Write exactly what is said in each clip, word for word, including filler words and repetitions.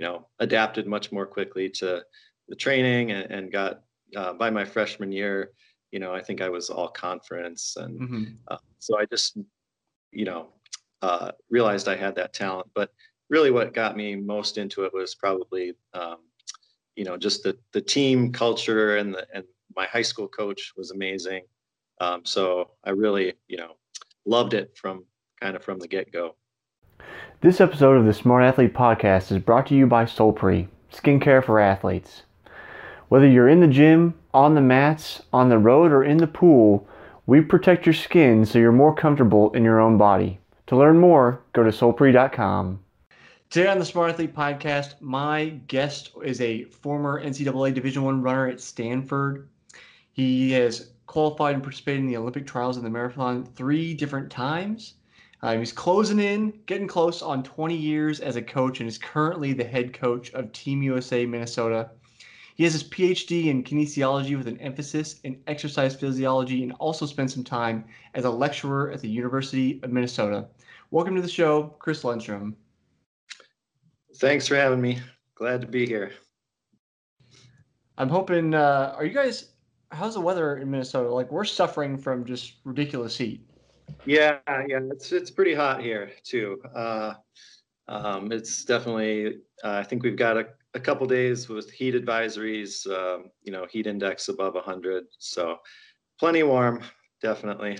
you know, adapted much more quickly to the training, and, and got uh, by my freshman year, you know, I think I was all conference. And mm-hmm. uh, so I just, you know, uh, realized I had that talent. But really what got me most into it was probably, um, you know, just the, the team culture, and the, and my high school coach was amazing. Um, so I really, you know, loved it from kind of from the get-go. This episode of the Smart Athlete Podcast is brought to you by Solpri, skincare for athletes. Whether you're in the gym, on the mats, on the road, or in the pool, we protect your skin so you're more comfortable in your own body. To learn more, go to solpri dot com. Today on the Smart Athlete Podcast, my guest is a former N C double A Division One runner at Stanford. He has qualified and participated in the Olympic trials and the marathon three different times. Um, he's closing in, getting close on twenty years as a coach, and is currently the head coach of Team U S A Minnesota. He has his P H D in kinesiology with an emphasis in exercise physiology, and also spent some time as a lecturer at the University of Minnesota. Welcome to the show, Chris Lundstrom. Thanks for having me. Glad to be here. I'm hoping, uh, are you guys, how's the weather in Minnesota? Like, we're suffering from just ridiculous heat. Yeah, yeah, it's it's pretty hot here too. Uh, um, it's definitely, uh, I think we've got a, a couple days with heat advisories, um, you know, heat index above one hundred. So plenty warm, definitely.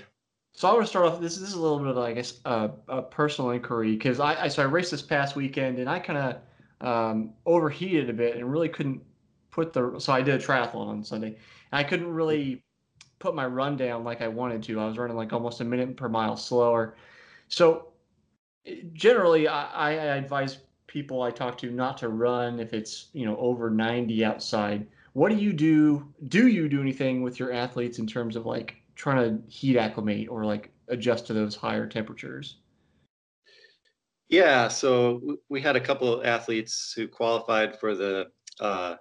So I want to start off, this, this is a little bit of, I guess, uh, a personal inquiry, because I, I, so I raced this past weekend, and I kind of um, overheated a bit and really couldn't put the, so I did a triathlon on Sunday, and I couldn't really put my run down like I wanted to. I was running like almost a minute per mile slower. So generally, I, I advise people I talk to not to run if it's, you know, over ninety outside. What do you do? Do you do anything with your athletes in terms of like trying to heat acclimate or like adjust to those higher temperatures? Yeah, so we had a couple of athletes who qualified for the uh,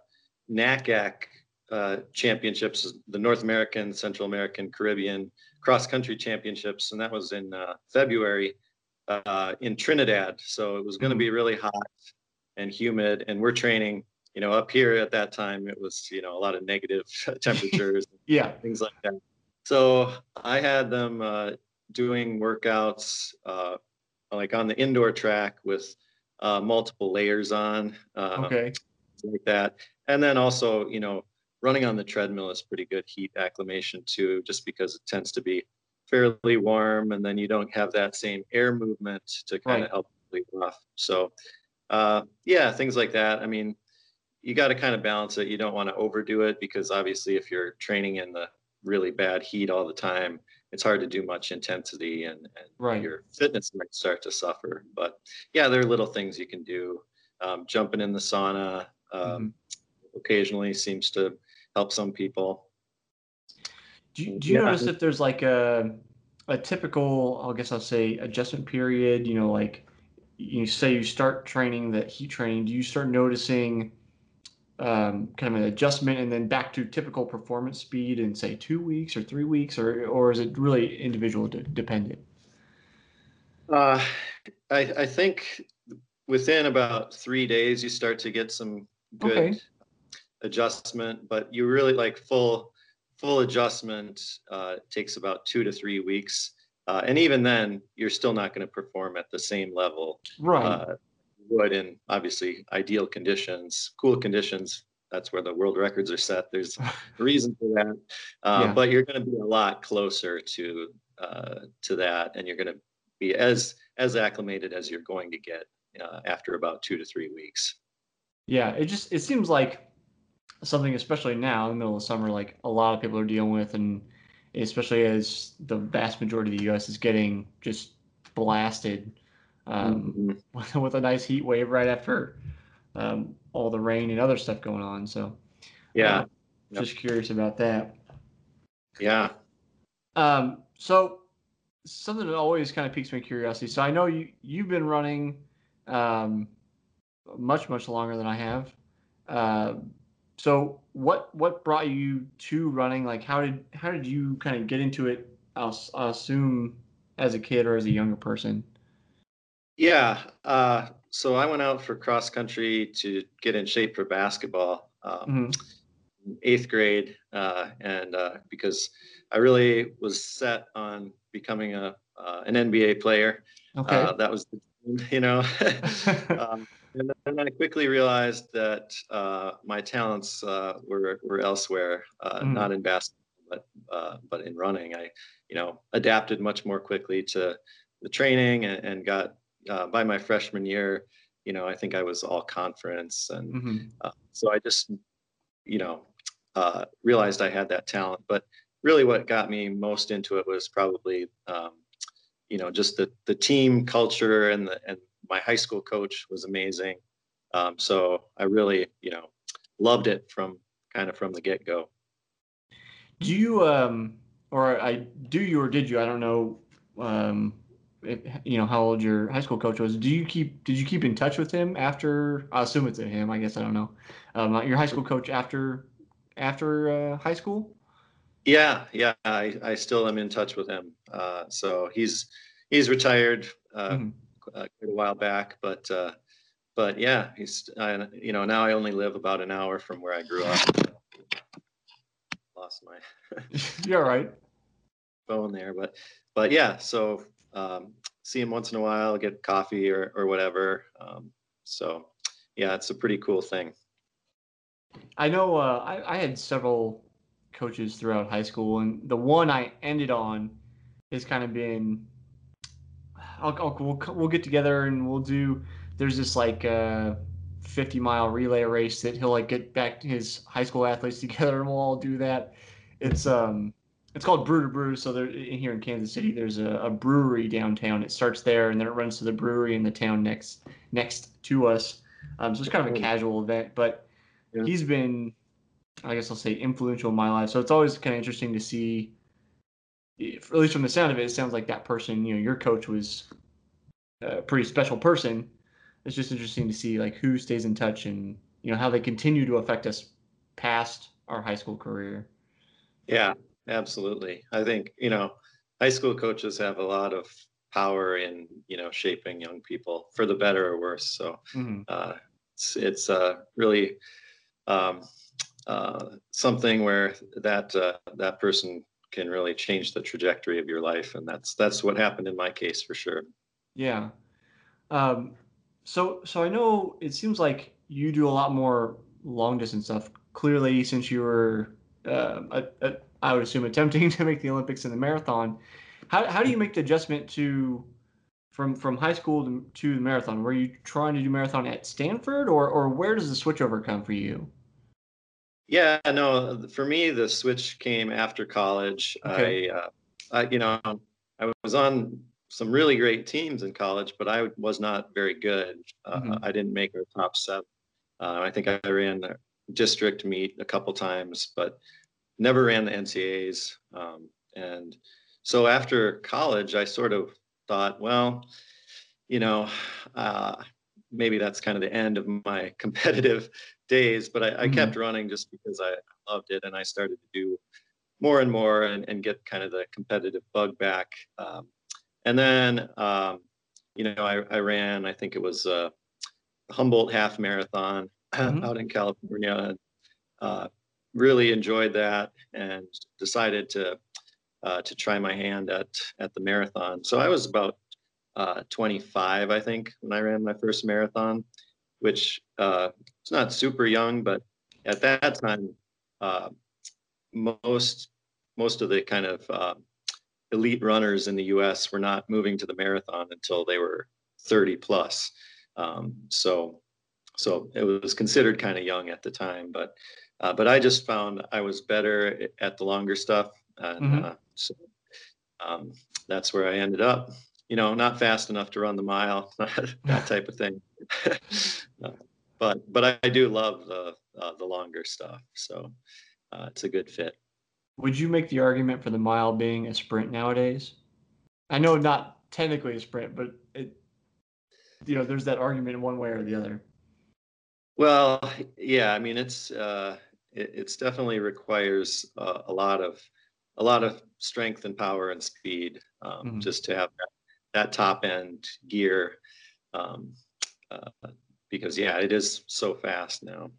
N A C A C uh, championships, the North American, Central American, Caribbean cross-country championships, and that was in uh, February uh, in Trinidad. So it was going to be really hot and humid, and we're training, you know, up here at that time. It was, you know, a lot of negative temperatures, yeah, and things like that. So I had them uh, doing workouts uh, like on the indoor track with uh, multiple layers on, um, okay, like that. And then also, you know, running on the treadmill is pretty good heat acclimation too, just because it tends to be fairly warm, and then you don't have that same air movement to kind of help leave off. So uh, yeah, things like that. I mean, you got to kind of balance it. You don't want to overdo it, because obviously if you're training in the really bad heat all the time, it's hard to do much intensity, and, and right, your fitness might start to suffer. But yeah, there are little things you can do. Um, jumping in the sauna um, mm-hmm. occasionally seems to help some people. Do you, do you yeah. notice if there's like a, a typical, I guess I'll say adjustment period, you know, like you say you start training that heat training, do you start noticing Um, kind of an adjustment and then back to typical performance speed in say two weeks or three weeks, or or is it really individual de- dependent? Uh, I, I think within about three days you start to get some good okay. adjustment, but you really like full full adjustment uh, takes about two to three weeks, uh, and even then you're still not going to perform at the same level. Right. Uh, would in obviously ideal conditions, cool conditions. That's where the world records are set. There's a reason for that, uh, yeah. but you're going to be a lot closer to uh, to that, and you're going to be as as acclimated as you're going to get uh, after about two to three weeks. Yeah, it just it seems like something, especially now in the middle of summer, like a lot of people are dealing with, and especially as the vast majority of the U S is getting just blasted. Um, mm-hmm. with a nice heat wave right after um, all the rain and other stuff going on. So yeah, uh, yep. just curious about that. Yeah. Um, so something that always kind of piques my curiosity. So I know you, you've been running um, much, much longer than I have. Uh, so what, what brought you to running? Like how did, how did you kind of get into it? I'll, I'll assume as a kid or as a younger person. Yeah, uh, so I went out for cross country to get in shape for basketball, um, mm-hmm. eighth grade. Uh, and uh, because I really was set on becoming a uh, an N B A player. Okay. Uh, that was, the, you know, um, and then I quickly realized that uh, my talents uh, were, were elsewhere, uh, mm-hmm. not in basketball, but, uh, but in running. I, you know, adapted much more quickly to the training and, and got, Uh, by my freshman year, you know, I think I was all conference. And mm-hmm. uh, so I just, you know, uh, realized I had that talent. But really what got me most into it was probably, um, you know, just the, the team culture, and the, and my high school coach was amazing. Um, so I really, you know, loved it from kind of from the get-go. Do you, um, or I do you, or did you, I don't know, um, It, you know, how old your high school coach was. Do you keep, did you keep in touch with him after, I assume it's him, I guess, I don't know. Um, your high school coach after, after uh, high school? Yeah. Yeah. I, I still am in touch with him. Uh, so he's, he's retired uh, mm-hmm. uh, quite a while back, but, uh, but yeah, he's, I, you know, now I only live about an hour from where I grew up. Lost my You're all right. phone there, but, but yeah, so Um, see him once in a while, get coffee or, or whatever. Um, so yeah, it's a pretty cool thing. I know, uh, I, I had several coaches throughout high school, and the one I ended on has kind of been, I'll, I'll we'll, we'll get together and we'll do, there's this like uh fifty mile relay race that he'll like get back to his high school athletes together and we'll all do that. It's, um, It's called Brew to Brew. So there, in here in Kansas City, there's a, a brewery downtown. It starts there, and then it runs to the brewery in the town next next to us. Um, so it's kind of a casual event. But yeah. He's been, I guess I'll say, influential in my life. So it's always kind of interesting to see, if, at least from the sound of it, it sounds like that person, you know, your coach was a pretty special person. It's just interesting to see, like, who stays in touch and, you know, how they continue to affect us past our high school career. Yeah. Absolutely. I think, you know, high school coaches have a lot of power in, you know, shaping young people for the better or worse. So mm-hmm. uh, it's, it's uh, really um, uh, something where that uh, that person can really change the trajectory of your life. And that's that's what happened in my case, for sure. Yeah. Um, so so I know it seems like you do a lot more long distance stuff, clearly, since you were uh, a, a I would assume attempting to make the Olympics in the marathon. How how do you make the adjustment to from from high school to, to the marathon? Were you trying to do marathon at Stanford, or or where does the switchover come for you? Yeah, no, for me the switch came after college. Okay. I, uh, I you know I was on some really great teams in college, but I was not very good. Uh, mm-hmm. I didn't make our top seven. Uh, I think I ran a district meet a couple times, but never ran the N C A As. Um, and so after college, I sort of thought, well, you know, uh, maybe that's kind of the end of my competitive days, but I, I mm-hmm. kept running just because I loved it. And I started to do more and more and, and get kind of the competitive bug back. Um, and then, um, you know, I, I ran, I think it was a Humboldt Half Marathon mm-hmm. out in California. Uh, really enjoyed that and decided to uh, to try my hand at at the marathon. So I was about uh, twenty-five, I think, when I ran my first marathon, which uh, it's not super young, but at that time, uh, most most of the kind of uh, elite runners in the U S were not moving to the marathon until they were thirty plus. Um, so so it was considered kind of young at the time, but. Uh, but I just found I was better at the longer stuff. And, mm-hmm. uh, so um, that's where I ended up, you know, not fast enough to run the mile, that type of thing. uh, but but I, I do love the, uh, the longer stuff. So uh, it's a good fit. Would you make the argument for the mile being a sprint nowadays? I know not technically a sprint, but, it, you know, there's that argument in one way or the other. Well, yeah, I mean, it's, uh, it, it's definitely requires uh, a lot of, a lot of strength and power and speed, um, mm-hmm. just to have that, that top end gear. Um, uh, because yeah, it is so fast now.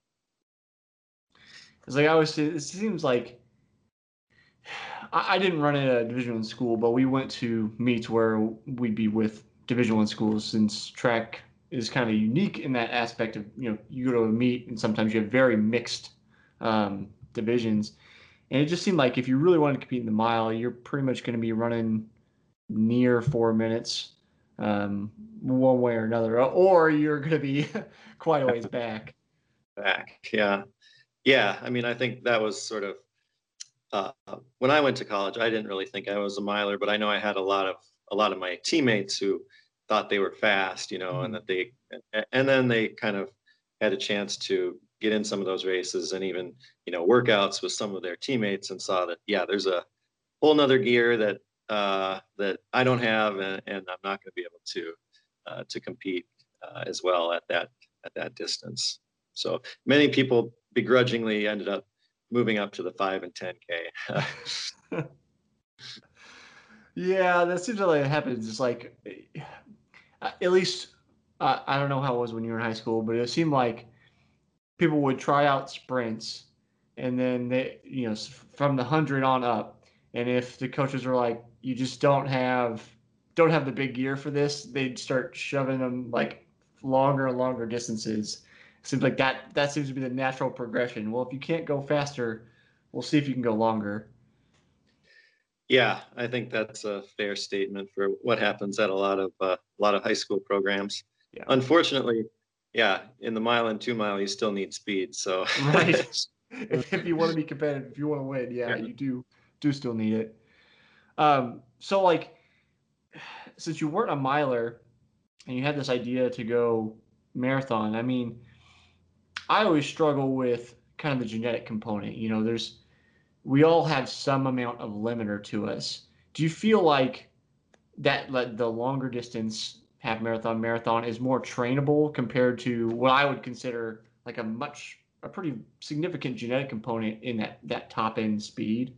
Because like I always say, it seems like I, I didn't run at a Division I school, but we went to meets where we'd be with Division I schools, since track is kind of unique in that aspect of, you know, you go to a meet and sometimes you have very mixed um, divisions. And it just seemed like if you really wanted to compete in the mile, you're pretty much going to be running near four minutes um, one way or another, or you're going to be quite a ways back. Back, yeah. Yeah, I mean, I think that was sort of, uh, when I went to college, I didn't really think I was a miler, but I know I had a lot of, a lot of my teammates who thought they were fast, you know, mm-hmm. and that they, and then they kind of had a chance to get in some of those races and even, you know, workouts with some of their teammates, and saw that, yeah, there's a whole nother gear that, uh, that I don't have, and, and I'm not going to be able to, uh, to compete uh, as well at that, at that distance. So many people begrudgingly ended up moving up to the five and ten K. Yeah, that seems like it happens. It's like, at least, uh, I don't know how it was when you were in high school, but it seemed like people would try out sprints, and then they, you know, from the hundred on up. And if the coaches were like, you just don't have, don't have the big gear for this, they'd start shoving them like longer and longer distances. It seems like that, that seems to be the natural progression. Well, if you can't go faster, we'll see if you can go longer. Yeah, I think that's a fair statement for what happens at a lot of uh, a lot of high school programs. Yeah. Unfortunately, yeah, in the mile and two mile, you still need speed. So right, if, if you want to be competitive, if you want to win, yeah, yeah, you do do still need it. Um, so like, since you weren't a miler and you had this idea to go marathon, I mean, I always struggle with kind of the genetic component. You know, there's, we all have some amount of limiter to us. Do you feel like that, like the longer distance half marathon, marathon is more trainable compared to what I would consider like a much, a pretty significant genetic component in that, that top end speed?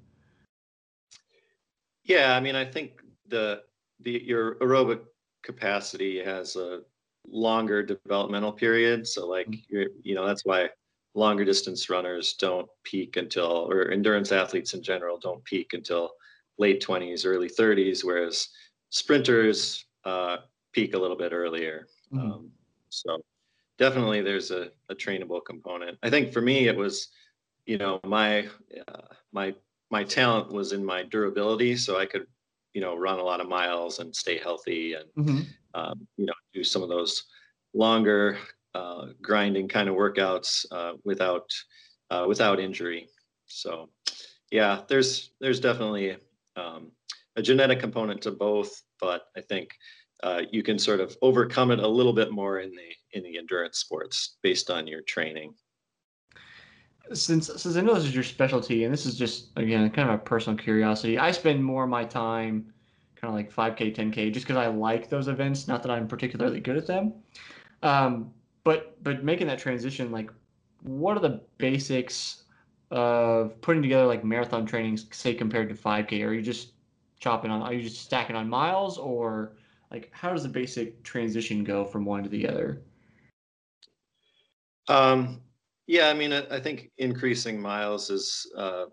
Yeah. I mean, I think the, the, your aerobic capacity has a longer developmental period. So like, you're, you know, that's why longer distance runners don't peak until, or endurance athletes in general don't peak until late twenties, early thirties, whereas sprinters uh, peak a little bit earlier. Mm. Um, so definitely there's a, a trainable component. I think for me, it was, you know, my, uh, my, my talent was in my durability. So I could, you know, run a lot of miles and stay healthy and, mm-hmm. um, you know, do some of those longer Uh, grinding kind of workouts uh, without uh, without injury. So yeah, there's there's definitely um, a genetic component to both, but I think uh, you can sort of overcome it a little bit more in the in the endurance sports based on your training. Since since I know this is your specialty, and this is just again kind of a personal curiosity, I spend more of my time kind of like five K, ten K, just because I like those events. Not that I'm particularly good at them. Um, But but making that transition, like, what are the basics of putting together like marathon training, say compared to five K? Are you just chopping on? Are you just stacking on miles, or like how does the basic transition go from one to the other? Um, yeah, I mean, I, I think increasing miles is uh,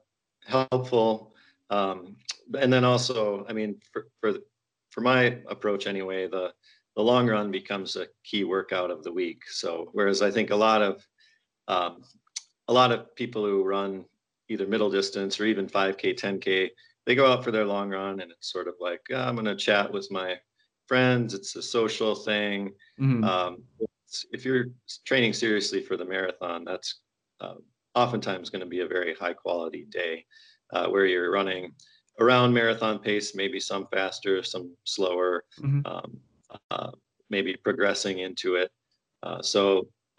helpful, um, and then also, I mean, for for, the, for my approach anyway, the the long run becomes a key workout of the week. So, whereas I think a lot of, um, a lot of people who run either middle distance or even five K, ten K, they go out for their long run and it's sort of like, oh, I'm going to chat with my friends. It's a social thing. Mm-hmm. Um, if you're training seriously for the marathon, that's uh, oftentimes going to be a very high quality day uh, where you're running around marathon pace, maybe some faster, some slower, mm-hmm. um, Uh, maybe progressing into it. Uh, so,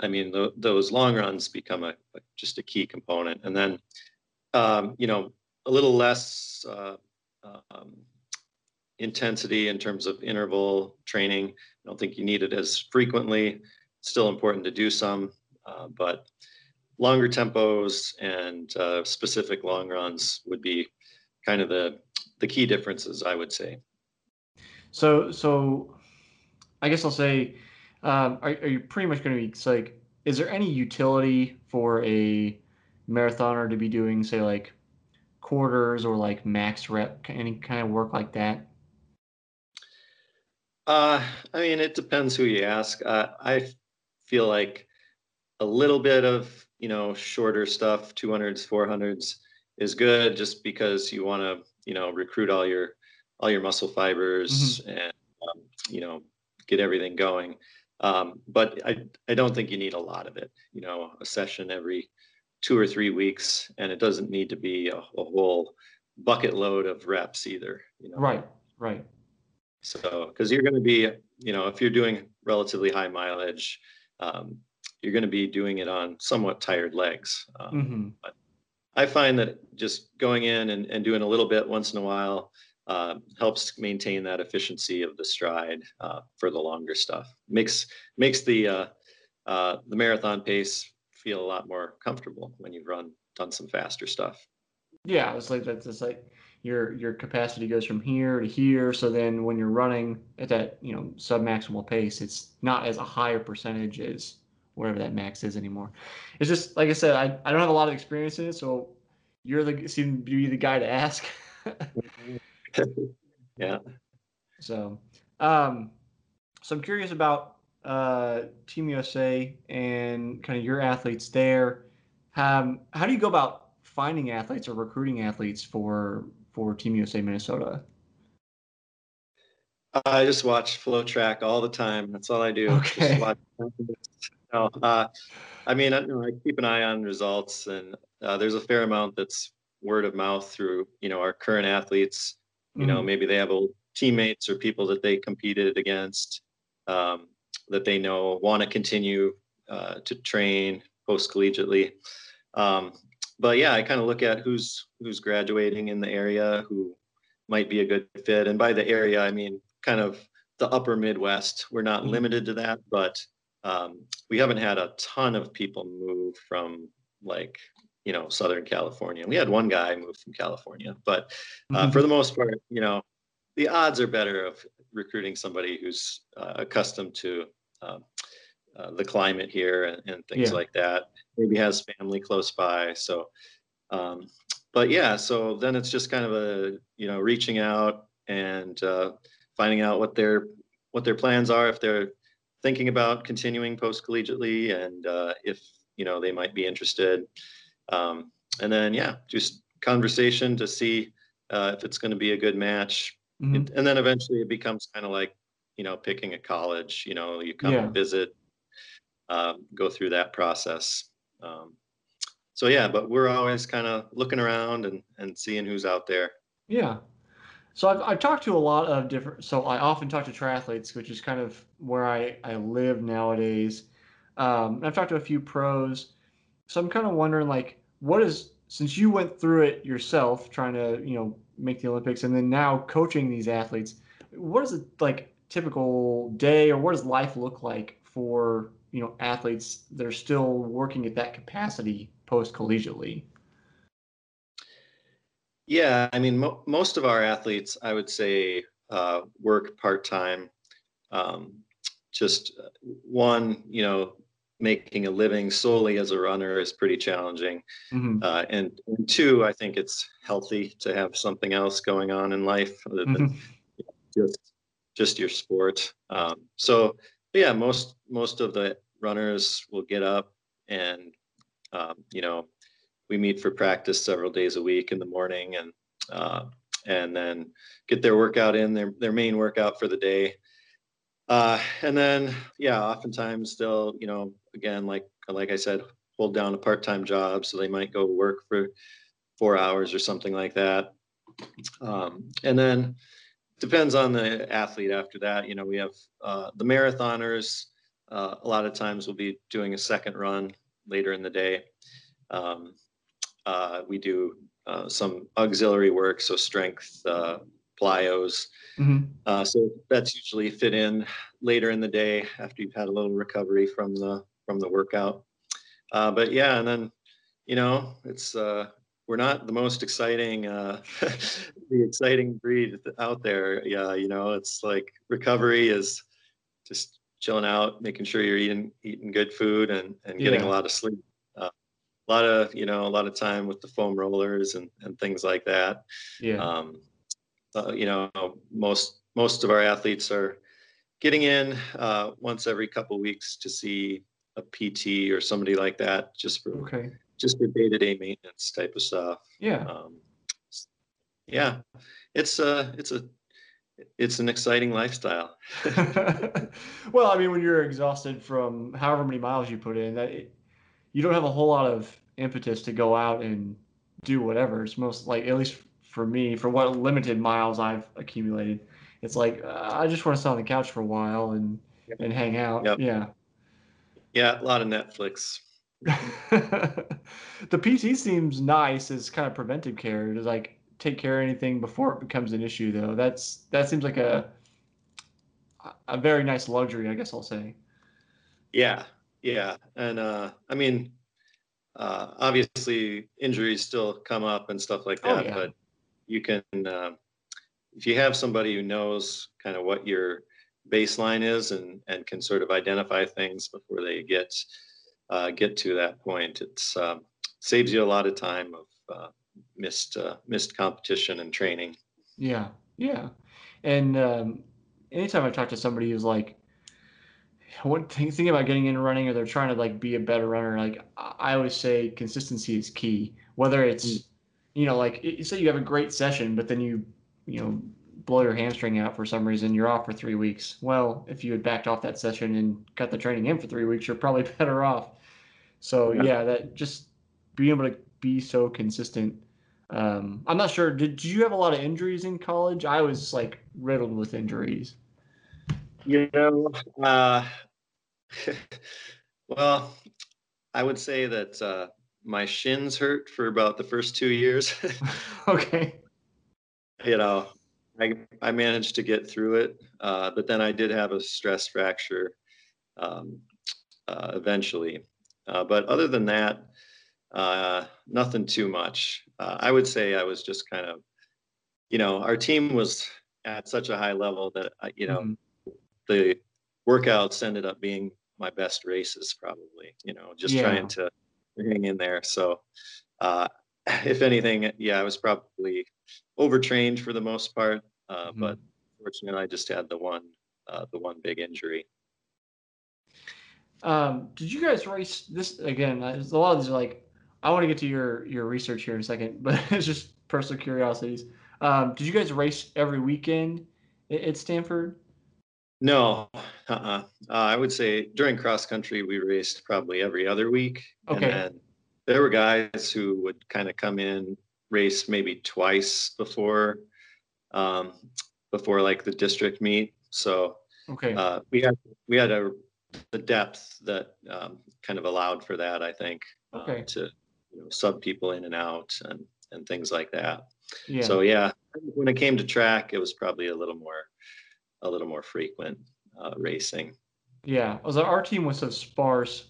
I mean, th- those long runs become a, a, just a key component. And then, um, you know, a little less uh, um, intensity in terms of interval training. I don't think you need it as frequently. Still important to do some, uh, but longer tempos and uh, specific long runs would be kind of the, the key differences, I would say. So, so... I guess I'll say um, are, are you pretty much going to be, so like, is there any utility for a marathoner to be doing, say, like quarters or like max rep, any kind of work like that? Uh, I mean, it depends who you ask. Uh, I feel like a little bit of, you know, shorter stuff, two hundreds, four hundreds is good, just because you want to, you know, recruit all your, all your muscle fibers, mm-hmm. and, um, you know, get everything going. Um, but I, I don't think you need a lot of it, you know, a session every two or three weeks, and it doesn't need to be a, a whole bucket load of reps either, you know? Right, right. So, because you're going to be, you know, if you're doing relatively high mileage, um, you're going to be doing it on somewhat tired legs. Um, mm-hmm. But I find that just going in and, and doing a little bit once in a while uh, helps maintain that efficiency of the stride uh, for the longer stuff. Makes makes the uh, uh, the marathon pace feel a lot more comfortable when you've run done some faster stuff. Yeah, it's like that's it's like. your your capacity goes from here to here. So then when you're running at that, you know, submaximal pace, it's not as a higher percentage as whatever that max is anymore. It's just, like I said, I, I don't have a lot of experience in it. So you're the, seem to be the guy to ask. Yeah. So, um, so I'm curious about uh, Team U S A and kind of your athletes there. Um, how do you go about finding athletes or recruiting athletes for, for Team U S A Minnesota? I just watch Flow Track all the time. That's all I do. Okay. Just watch. No, uh, I mean, I, you know, I keep an eye on results, and uh, there's a fair amount that's word of mouth through, you know, our current athletes. You mm-hmm. know, maybe they have old teammates or people that they competed against um, that they know want to continue uh, to train post collegiately. Um, But yeah, I kind of look at who's who's graduating in the area, who might be a good fit. And by the area, I mean kind of the upper Midwest. We're not limited to that, but um, we haven't had a ton of people move from, like, you know, Southern California. We had one guy move from California, but uh, mm-hmm. for the most part, you know, the odds are better of recruiting somebody who's uh, accustomed to um, Uh, the climate here and, and things yeah. like that. Maybe has family close by. So, um, but yeah, so then it's just kind of a, you know, reaching out and uh, finding out what their, what their plans are, if they're thinking about continuing post-collegiately, and uh, if, you know, they might be interested. Um, and then, yeah, just conversation to see uh, if it's going to be a good match. Mm-hmm. It, and then eventually it becomes kind of like, you know, picking a college, you know, you come yeah. and visit, Um, go through that process. Um, so yeah, but we're always kind of looking around and, and seeing who's out there. Yeah. So I've, I've talked to a lot of different, so I often talk to triathletes, which is kind of where I, I live nowadays. Um, and I've talked to a few pros. So I'm kind of wondering, like, what is, since you went through it yourself, trying to, you know, make the Olympics and then now coaching these athletes, what is a, like, typical day, or what does life look like for, you know, athletes that are still working at that capacity post-collegiately? Yeah, I mean, mo- most of our athletes, I would say, uh, work part-time. Um, just one, you know, making a living solely as a runner is pretty challenging. Mm-hmm. Uh, and, and two, I think it's healthy to have something else going on in life other than mm-hmm. you know, just, just your sport. Um, so, But yeah, most most of the runners will get up and, um, you know, we meet for practice several days a week in the morning, and uh, and then get their workout in, their, their main workout for the day. Uh, and then, yeah, oftentimes they'll, you know, again, like like I said, hold down a part-time job. So they might go work for four hours or something like that. Um, and then depends on the athlete after that. You know, we have uh, the marathoners, uh, a lot of times will be doing a second run later in the day. Um, uh, we do uh, some auxiliary work, so strength, uh, plyos. Mm-hmm. Uh, so that's usually fit in later in the day after you've had a little recovery from the from the workout. Uh, but yeah, and then, you know, it's... Uh, We're not the most exciting, uh, the exciting breed out there. Yeah, you know, it's like recovery is just chilling out, making sure you're eating eating good food and, and getting yeah. a lot of sleep. Uh, a lot of, you know, a lot of time with the foam rollers and, and things like that. Yeah. Um, uh, you know, most most of our athletes are getting in uh, once every couple of weeks to see a P T or somebody like that, just for okay. just for day-to-day maintenance type of stuff. Yeah. Um, yeah, it's uh it's a it's an exciting lifestyle. Well, I mean, when you're exhausted from however many miles you put in, that it, you don't have a whole lot of impetus to go out and do whatever. It's most like, at least for me, for what limited miles I've accumulated, it's like, uh, I just want to sit on the couch for a while and, yep. and hang out. Yep. Yeah. Yeah. A lot of Netflix. The P T seems nice as kind of preventive care. It's like, take care of anything before it becomes an issue, though. That's that seems like a a very nice luxury, I guess I'll say. Yeah, yeah, and uh, I mean, uh, obviously injuries still come up and stuff like that, oh, yeah. but you can uh, if you have somebody who knows kind of what your baseline is and and can sort of identify things before they get uh, get to that point, it's um, saves you a lot of time of. Uh, missed uh, missed competition and training. Yeah, yeah. And um, anytime I talk to somebody who's like, what thing, thinking about getting into running, or they're trying to like be a better runner, like I always say, consistency is key. Whether it's, mm. you know, like you say you have a great session, but then you, you know, blow your hamstring out for some reason, you're off for three weeks. Well, if you had backed off that session and got the training in for three weeks, you're probably better off. So yeah, yeah that just being able to be so consistent. Um, I'm not sure. Did you have a lot of injuries in college? I was like riddled with injuries. You know, uh, well, I would say that uh, my shins hurt for about the first two years. Okay. You know, I I managed to get through it, uh, but then I did have a stress fracture um, uh, eventually. Uh, but other than that, uh, nothing too much. Uh, I would say I was just kind of, you know, our team was at such a high level that, I, you know, mm-hmm. the workouts ended up being my best races probably, you know, just yeah. trying to hang in there. So, uh, if anything, yeah, I was probably overtrained for the most part. Uh, mm-hmm. But fortunately I just had the one, uh, the one big injury. Um, did you guys race this again? A lot of these are like, I want to get to your, your research here in a second, but it's just personal curiosities. Um, did you guys race every weekend at Stanford? No, uh-uh. uh, I would say during cross country, we raced probably every other week. Okay. And then there were guys who would kind of come in, race maybe twice before, um, before like the district meet. So okay. uh, we had, we had a, the depth that um, kind of allowed for that, I think, okay. uh, to, you know, sub people in and out and, and things like that. Yeah. So yeah, when it came to track, it was probably a little more, a little more frequent uh, racing. Yeah. Also, our team was so sparse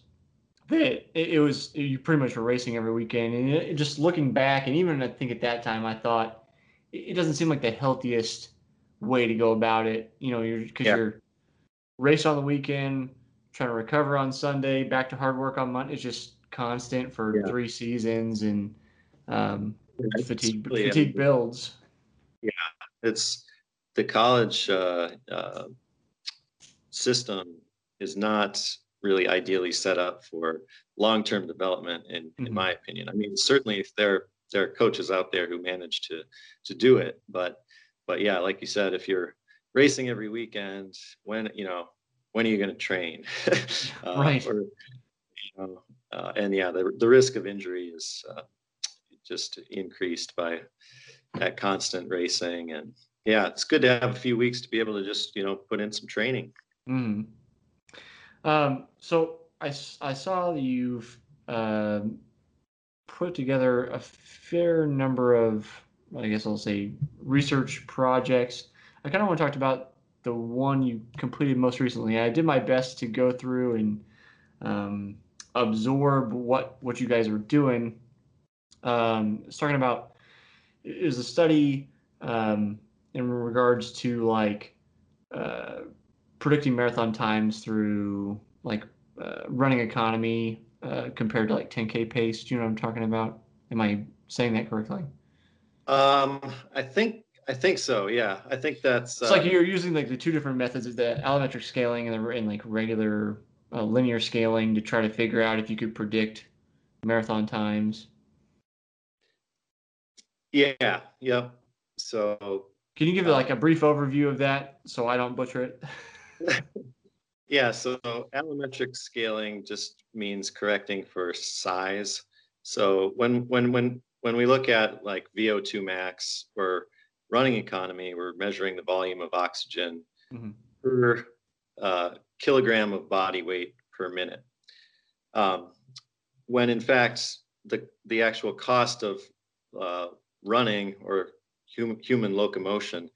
that it, it was, you pretty much were racing every weekend. And it, just looking back, and even I think at that time, I thought it doesn't seem like the healthiest way to go about it. You know, you're, cause yeah. you're race on the weekend, trying to recover on Sunday, back to hard work on Monday. It's just constant for yeah. three seasons, and um, yeah, fatigue really fatigue yeah. builds. Yeah, it's the college uh, uh, system is not really ideally set up for long-term development, in, mm-hmm. in my opinion. I mean, certainly if there there are coaches out there who manage to to do it, but but yeah, like you said, if you're racing every weekend, when you know. when are you going to train? uh, right. Or, you know, uh, and yeah, the the risk of injury is uh, just increased by that constant racing. And yeah, it's good to have a few weeks to be able to just, you know, put in some training. Mm. Um, so I, I saw that you've uh, put together a fair number of, I guess I'll say, research projects. I kind of want to talk about the one you completed most recently. I did my best to go through and um, absorb what, what you guys were doing. Um, it's talking about, it was a study um, in regards to like uh, predicting marathon times through like uh, running economy uh, compared to like ten K pace. Do you know what I'm talking about? Am I saying that correctly? Um, I think I think so. Yeah, I think that's. Uh, it's like you're using like the two different methods of the allometric scaling and the and like regular uh, linear scaling to try to figure out if you could predict marathon times. Yeah. Yep. Yeah. So. Can you give uh, like a brief overview of that so I don't butcher it? Yeah. So allometric scaling just means correcting for size. So when when when when we look at like V O two max or running economy, we're measuring the volume of oxygen mm-hmm. per uh, kilogram of body weight per minute. Um, when in fact the the actual cost of uh, running or human, human locomotion,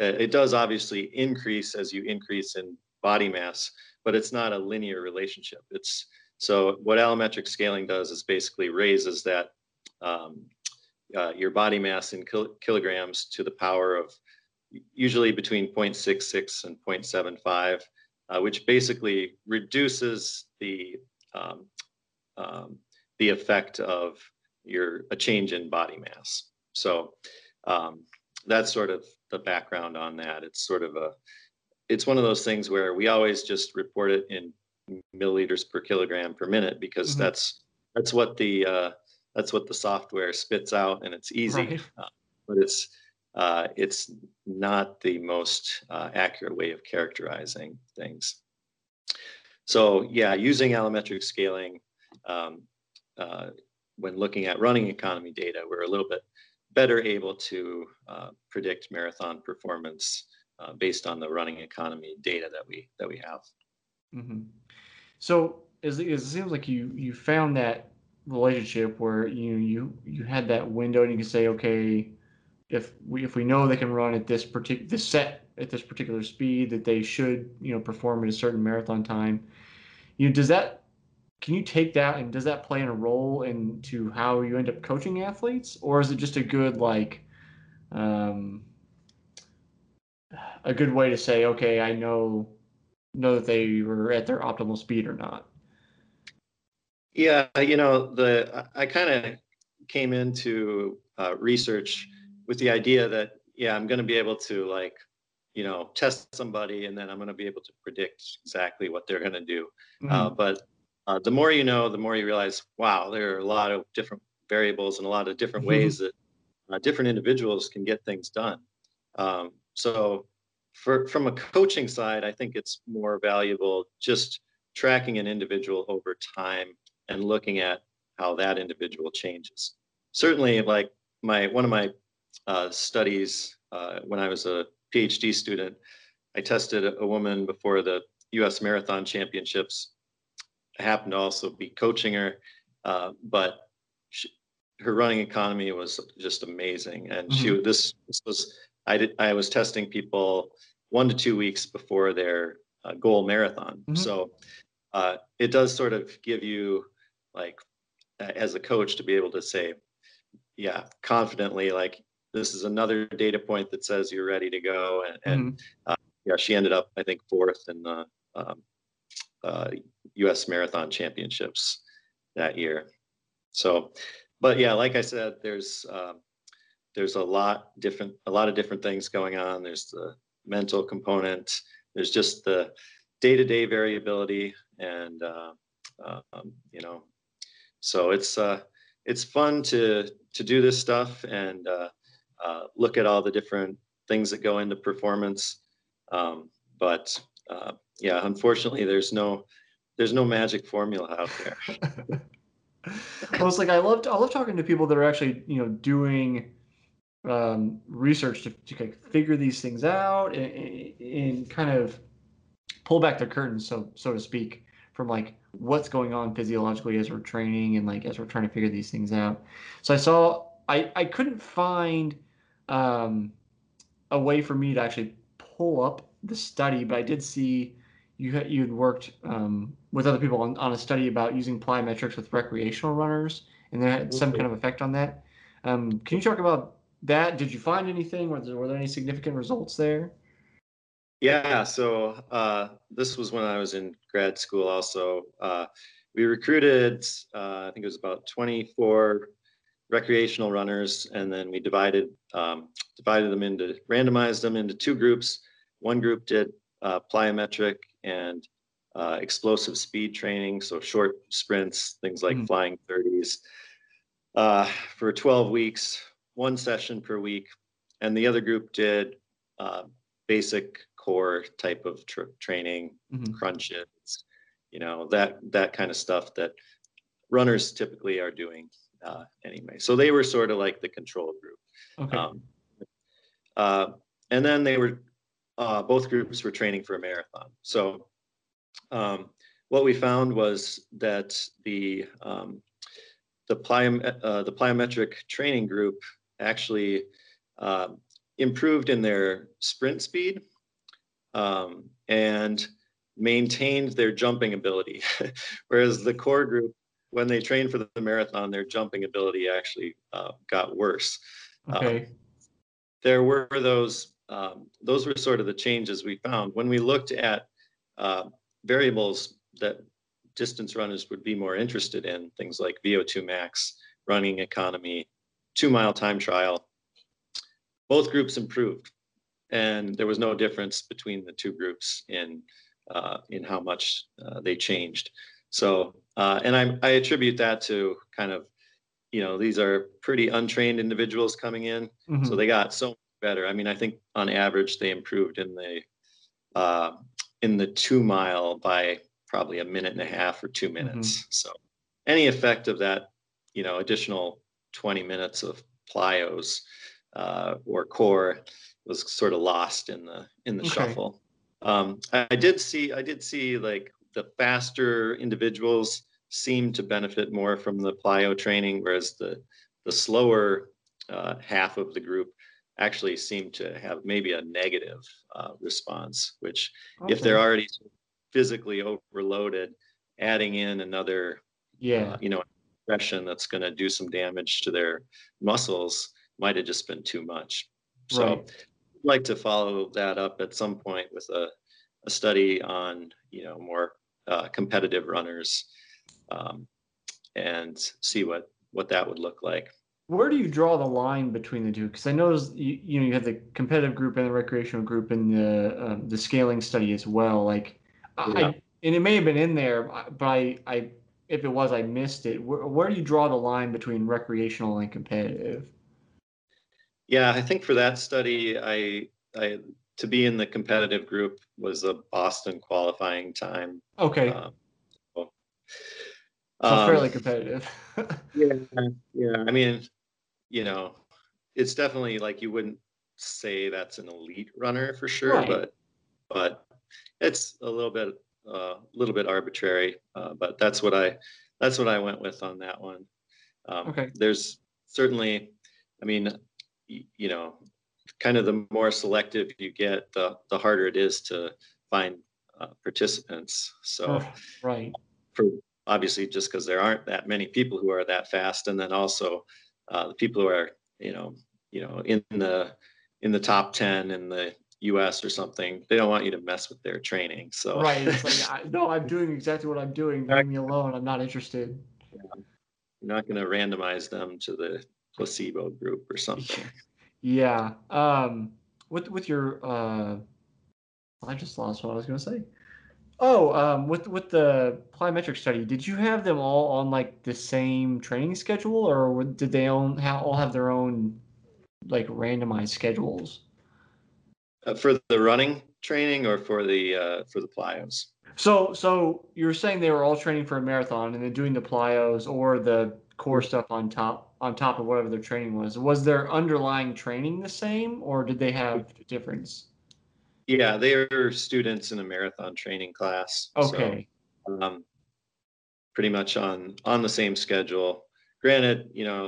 it does obviously increase as you increase in body mass, but it's not a linear relationship. It's so what allometric scaling does is basically raises that um, uh, your body mass in kil- kilograms to the power of usually between zero point six six and zero point seven five, uh, which basically reduces the um, um, the effect of your a change in body mass. So um, that's sort of the background on that. It's sort of a it's one of those things where we always just report it in milliliters per kilogram per minute because mm-hmm. that's that's what the uh, that's what the software spits out, and it's easy, right. uh, but it's uh, it's not the most uh, accurate way of characterizing things. So yeah, using allometric scaling um, uh, when looking at running economy data, we're a little bit better able to uh, predict marathon performance uh, based on the running economy data that we that we have. Mm-hmm. So as, as it seems like you you found that relationship where you you you had that window and you could say, okay, if we if we know they can run at this particular this set at this particular speed, that they should you know perform at a certain marathon time. You know, does that can you take that and does that play a role into how you end up coaching athletes, or is it just a good like um, a good way to say, okay, I know. know that they were at their optimal speed or not? Yeah, you know, the I kind of came into uh, research with the idea that, yeah, I'm going to be able to like, you know, test somebody and then I'm going to be able to predict exactly what they're going to do. Mm-hmm. Uh, but uh, the more you know, the more you realize, wow, there are a lot of different variables and a lot of different mm-hmm. ways that uh, different individuals can get things done. Um, so For, from a coaching side, I think it's more valuable just tracking an individual over time and looking at how that individual changes. Certainly, like my one of my uh, studies uh, when I was a PhD student, I tested a, a woman before the U S Marathon Championships. I happened to also be coaching her, uh, but she, her running economy was just amazing, and mm-hmm. she this, this was. I did, I was testing people one to two weeks before their uh, goal marathon. Mm-hmm. So uh, it does sort of give you like, as a coach, to be able to say, yeah, confidently, like this is another data point that says you're ready to go. And, mm-hmm. and uh, yeah, she ended up, I think, fourth in the um, uh, U S Marathon Championships that year. So, but yeah, like I said, there's, uh, There's a lot different, a lot of different things going on. There's the mental component. There's just the day-to-day variability, and uh, um, you know, so it's uh, it's fun to to do this stuff and uh, uh, look at all the different things that go into performance. Um, but uh, yeah, unfortunately, there's no there's no magic formula out there. Well, it's like I love I love talking to people that are actually you know doing. Um, research to, to kind of figure these things out and, and, and kind of pull back the curtain, so so to speak, from like what's going on physiologically as we're training and like as we're trying to figure these things out. So I saw I I couldn't find um, a way for me to actually pull up the study, but I did see you had you had worked um, with other people on, on a study about using plyometrics with recreational runners, and that had some kind of effect on that. Um, can you talk about that? Did you find anything? Were there, were there any significant results there? Yeah, so uh, this was when I was in grad school also. Uh, we recruited, uh, I think it was about twenty-four recreational runners, and then we divided um, divided them into, randomized them into two groups. One group did uh, plyometric and uh, explosive speed training, so short sprints, things like mm. flying thirties, uh, for twelve weeks, one session per week. And the other group did uh, basic core type of tr training, mm-hmm. crunches, you know, that, that kind of stuff that runners typically are doing uh, anyway. So they were sort of like the control group. Okay. Um, uh, and then they were, uh, both groups were training for a marathon. So um, what we found was that the, um, the, ply, uh, the plyometric training group actually uh, improved in their sprint speed um, and maintained their jumping ability. Whereas the core group, when they trained for the marathon, their jumping ability actually uh, got worse. Okay. Um, there were those, um, those were sort of the changes we found. When we looked at uh, variables that distance runners would be more interested in, things like V O two max, running economy, two mile time trial, both groups improved. And there was no difference between the two groups in Uh, in how much uh, they changed. So, uh, and I, I attribute that to kind of, you know, these are pretty untrained individuals coming in. Mm-hmm. So they got so much better. I mean, I think on average, they improved in the, uh, in the two mile by probably a minute and a half or two minutes. Mm-hmm. So any effect of that, you know, additional twenty minutes of plyos uh, or core was sort of lost in the, in the okay. shuffle. Um, I did see, I did see like the faster individuals seem to benefit more from the plyo training, whereas the, the slower uh, half of the group actually seemed to have maybe a negative uh, response, which okay. if they're already physically overloaded, adding in another, yeah. uh, you know, compression that's going to do some damage to their muscles might have just been too much. So. Right. Like to follow that up at some point with a, a study on, you know, more uh, competitive runners um, and see what, what that would look like. Where do you draw the line between the two? Because I noticed, you, you know, you have the competitive group and the recreational group and the, uh, the scaling study as well. Like, yeah. I, and it may have been in there, but I, I if it was, I missed it. Where, where do you draw the line between recreational and competitive? Yeah, I think for that study, I, I to be in the competitive group was a Boston qualifying time. Okay. Um, so, so um, fairly competitive. yeah, yeah. I mean, you know, it's definitely like you wouldn't say that's an elite runner for sure, right. but but it's a little bit a uh, little bit arbitrary. Uh, but that's what I that's what I went with on that one. Um, okay. There's certainly, I mean. You know, kind of the more selective you get, the, the harder it is to find uh, participants. So, oh, right. For obviously, just because there aren't that many people who are that fast, and then also uh, the people who are, you know, you know, in the in the top ten in the U S or something, they don't want you to mess with their training. So, right? It's like, I, no, I'm doing exactly what I'm doing. Leave me alone. I'm not interested. Yeah. You're not going to randomize them to the placebo group or something. Yeah. Um, with with your, uh, I just lost what I was going to say. Oh, um, with with the plyometric study, did you have them all on like the same training schedule, or did they all have, all have their own like randomized schedules? Uh, for the running training, or for the uh, for the plyos? So so you're saying they were all training for a marathon and then doing the plyos or the core stuff on top. on top of whatever their training was. Was their underlying training the same, or did they have a difference? Yeah, they are students in a marathon training class. Okay. So, um, pretty much on, on the same schedule. Granted, you know,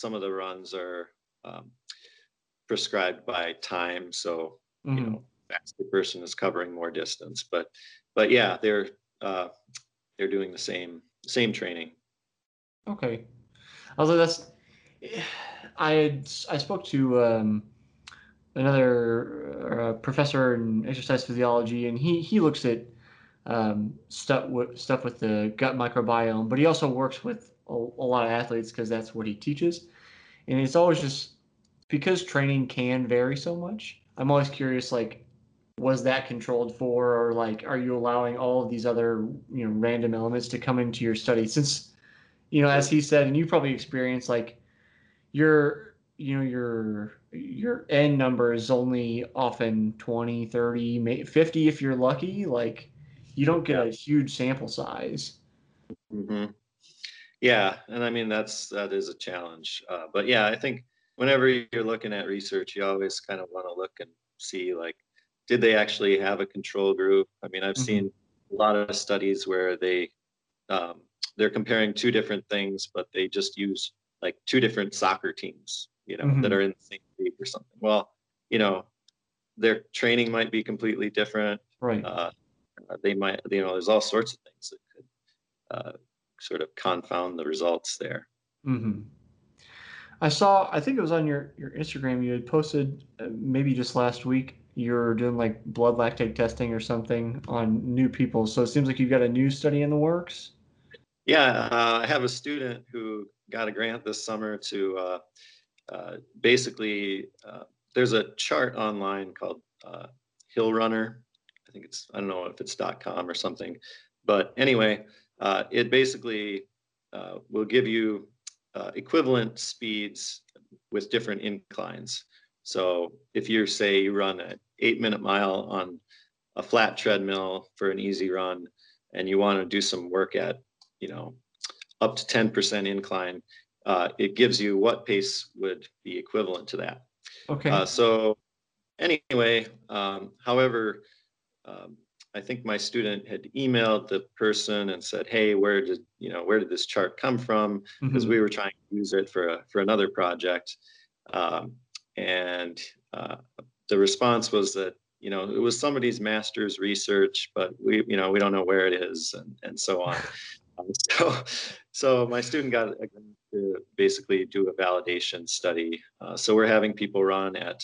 some of the runs are um, prescribed by time. So, mm-hmm. you know, the person is covering more distance, but, but yeah, they're, uh, they're doing the same, same training. Okay. Although that's, I had, I spoke to um, another uh, professor in exercise physiology, and he he looks at um, stuff with stuff with the gut microbiome, but he also works with a, a lot of athletes because that's what he teaches. And it's always just because training can vary so much. I'm always curious, like, was that controlled for, or like, are you allowing all of these other, you know, random elements to come into your study? Since, you know, as he said, and you probably experienced, like, your, you know, your, your N number is only often twenty, thirty, fifty, if you're lucky. Like, you don't get a huge sample size. Mm-hmm. Yeah. And I mean, that's, that is a challenge. Uh, but yeah, I think whenever you're looking at research, you always kind of want to look and see, like, did they actually have a control group? I mean, I've mm-hmm. seen a lot of studies where they, um, they're comparing two different things, but they just use like two different soccer teams, you know, mm-hmm. that are in the same league or something. Well, you know, their training might be completely different. Right. Uh, they might, you know, there's all sorts of things that could uh, sort of confound the results there. Mm-hmm. I saw, I think it was on your, your Instagram, you had posted uh, maybe just last week, you're doing like blood lactate testing or something on new people. So it seems like you've got a new study in the works. Yeah. Uh, I have a student who got a grant this summer to uh, uh, basically, uh, there's a chart online called uh, Hill Runner. I think it's, I don't know if it's .com or something, but anyway, uh, it basically uh, will give you uh, equivalent speeds with different inclines. So if you say you run an eight minute mile on a flat treadmill for an easy run, and you want to do some work at, you know, up to ten percent incline, uh, it gives you what pace would be equivalent to that. Okay. Uh, so anyway, um, however, um, I think my student had emailed the person and said, hey, where did, you know, where did this chart come from? Because mm-hmm. we were trying to use it for, a, for another project. Um, And uh, the response was that, you know, it was somebody's master's research, but we, you know, we don't know where it is, and, and so on. um, so, so my student got to basically do a validation study. Uh, so we're having people run at,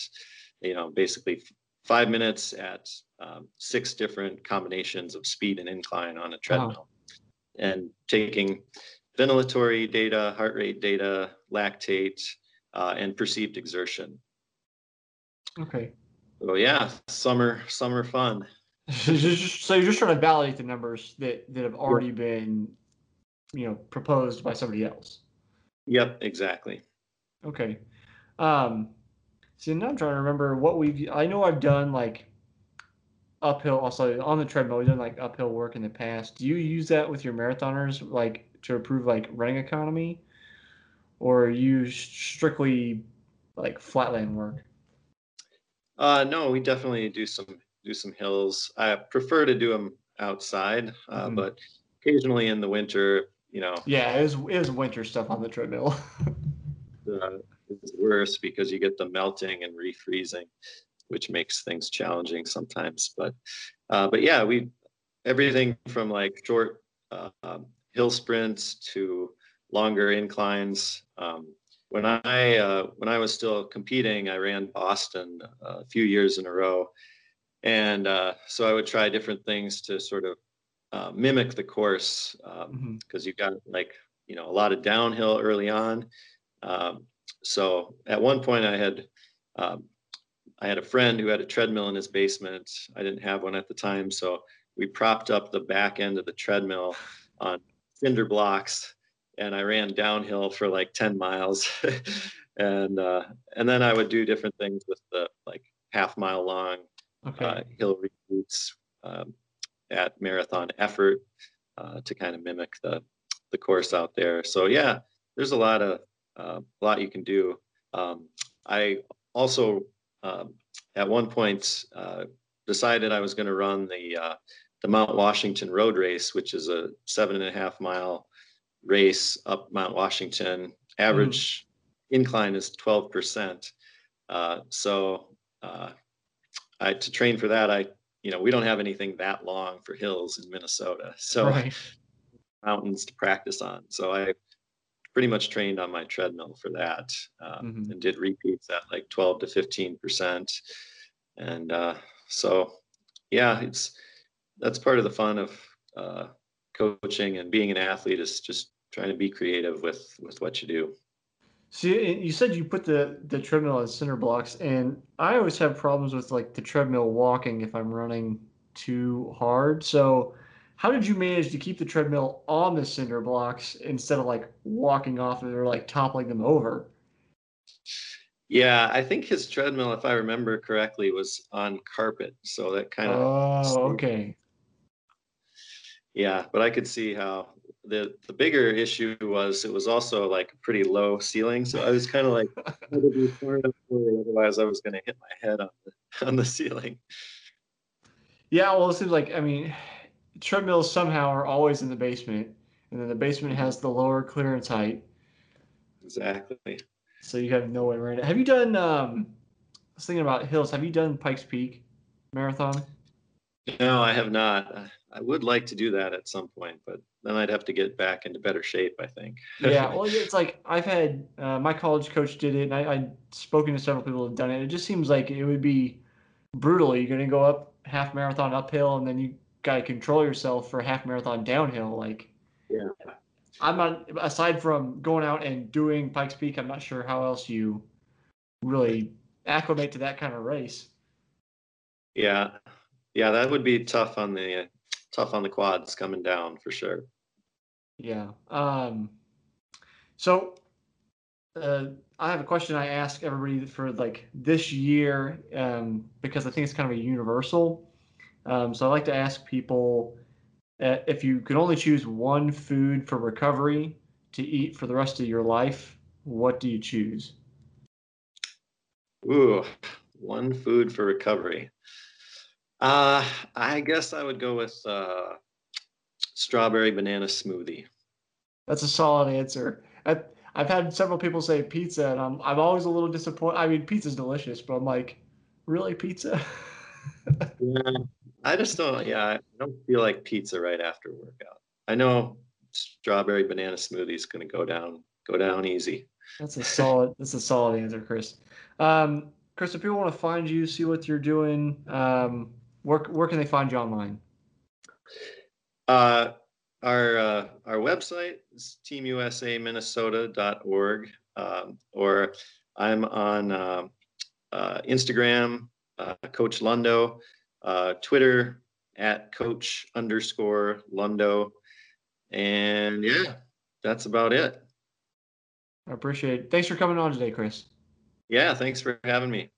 you know, basically five minutes at um, six different combinations of speed and incline on a treadmill, wow. and taking ventilatory data, heart rate data, lactate, Uh, and perceived exertion. Okay. So yeah, summer summer fun. So you're just trying to validate the numbers that, that have already been, you know, proposed by somebody else. Yep, exactly. Okay. Um, see, now I'm trying to remember what we've, I know I've done like uphill, also on the treadmill, we've done like uphill work in the past. Do you use that with your marathoners, like to improve like running economy? Or are you strictly like flatland work? Uh, no, we definitely do some do some hills. I prefer to do them outside, uh, mm-hmm. but occasionally in the winter, you know. Yeah, it was, it was winter stuff on the treadmill. uh, it's worse because you get the melting and refreezing, which makes things challenging sometimes. But uh, but yeah, we everything from like short uh, hill sprints to longer inclines. Um, when I uh, when I was still competing, I ran Boston a few years in a row, and uh, so I would try different things to sort of uh, mimic the course, because um, mm-hmm. you've got like you know a lot of downhill early on. Um, so at one point, I had um, I had a friend who had a treadmill in his basement. I didn't have one at the time, so we propped up the back end of the treadmill on cinder blocks. And I ran downhill for like ten miles, and uh, and then I would do different things with the like half mile long okay. uh, hill routes um, at marathon effort uh, to kind of mimic the the course out there. So yeah, there's a lot of uh, a lot you can do. Um, I also um, at one point uh, decided I was going to run the uh, the Mount Washington Road Race, which is a seven and a half mile. Race up Mount Washington. Average mm. incline is twelve percent. Uh, so uh, I to train for that, I you know we don't have anything that long for hills in Minnesota, so right. mountains to practice on. So I pretty much trained on my treadmill for that, um, mm-hmm. and did repeats at like twelve to fifteen percent. And uh, so, yeah, it's that's part of the fun of uh, coaching and being an athlete, is just trying to be creative with with what you do. So you, you said you put the the treadmill as center blocks, and I always have problems with like the treadmill walking if I'm running too hard. So how did you manage to keep the treadmill on the cinder blocks instead of like walking off of it or like toppling them over? Yeah, I think his treadmill, if I remember correctly, was on carpet. So that kind of. Oh, okay. Yeah, but I could see how the, the bigger issue was it was also like a pretty low ceiling. So I was kind of like, otherwise I was going to hit my head on the, on the ceiling. Yeah, well, it seems like, I mean, treadmills somehow are always in the basement, and then the basement has the lower clearance height. Exactly. So you have no way around it. Have you done, um, I was thinking about hills. Have you done Pikes Peak Marathon? No, I have not. I would like to do that at some point, but then I'd have to get back into better shape, I think. Yeah. Well, it's like I've had, uh, my college coach did it, and I, I'd spoken to several people who've done it. It just seems like it would be brutal. You're going to go up half marathon uphill, and then you gotta control yourself for half marathon downhill. Like, yeah, I'm not, aside from going out and doing Pikes Peak, I'm not sure how else you really acclimate to that kind of race. Yeah, yeah, that would be tough on the uh, tough on the quads coming down for sure. Yeah. Um. So, uh, I have a question I ask everybody for like this year, um, because I think it's kind of a universal. Um, so I like to ask people, uh, if you could only choose one food for recovery to eat for the rest of your life, what do you choose? Ooh, one food for recovery. Uh, I guess I would go with uh, strawberry banana smoothie. That's a solid answer. I've, I've had several people say pizza, and I'm, I'm always a little disappointed. I mean, pizza's delicious, but I'm like, really, pizza? Yeah. I just don't, yeah, I don't feel like pizza right after workout. I know strawberry banana smoothie is going to go down, go down easy. That's a solid, that's a solid answer, Chris. Um, Chris, if people want to find you, see what you're doing, um, where, where can they find you online? Uh, our, uh, our website is team u s a minnesota dot org. Um, or I'm on uh, uh, Instagram, uh, Coach Lundo. Uh, Twitter at coach underscore Lundo. And yeah, that's about it. I appreciate it. Thanks for coming on today, Chris. Yeah, thanks for having me.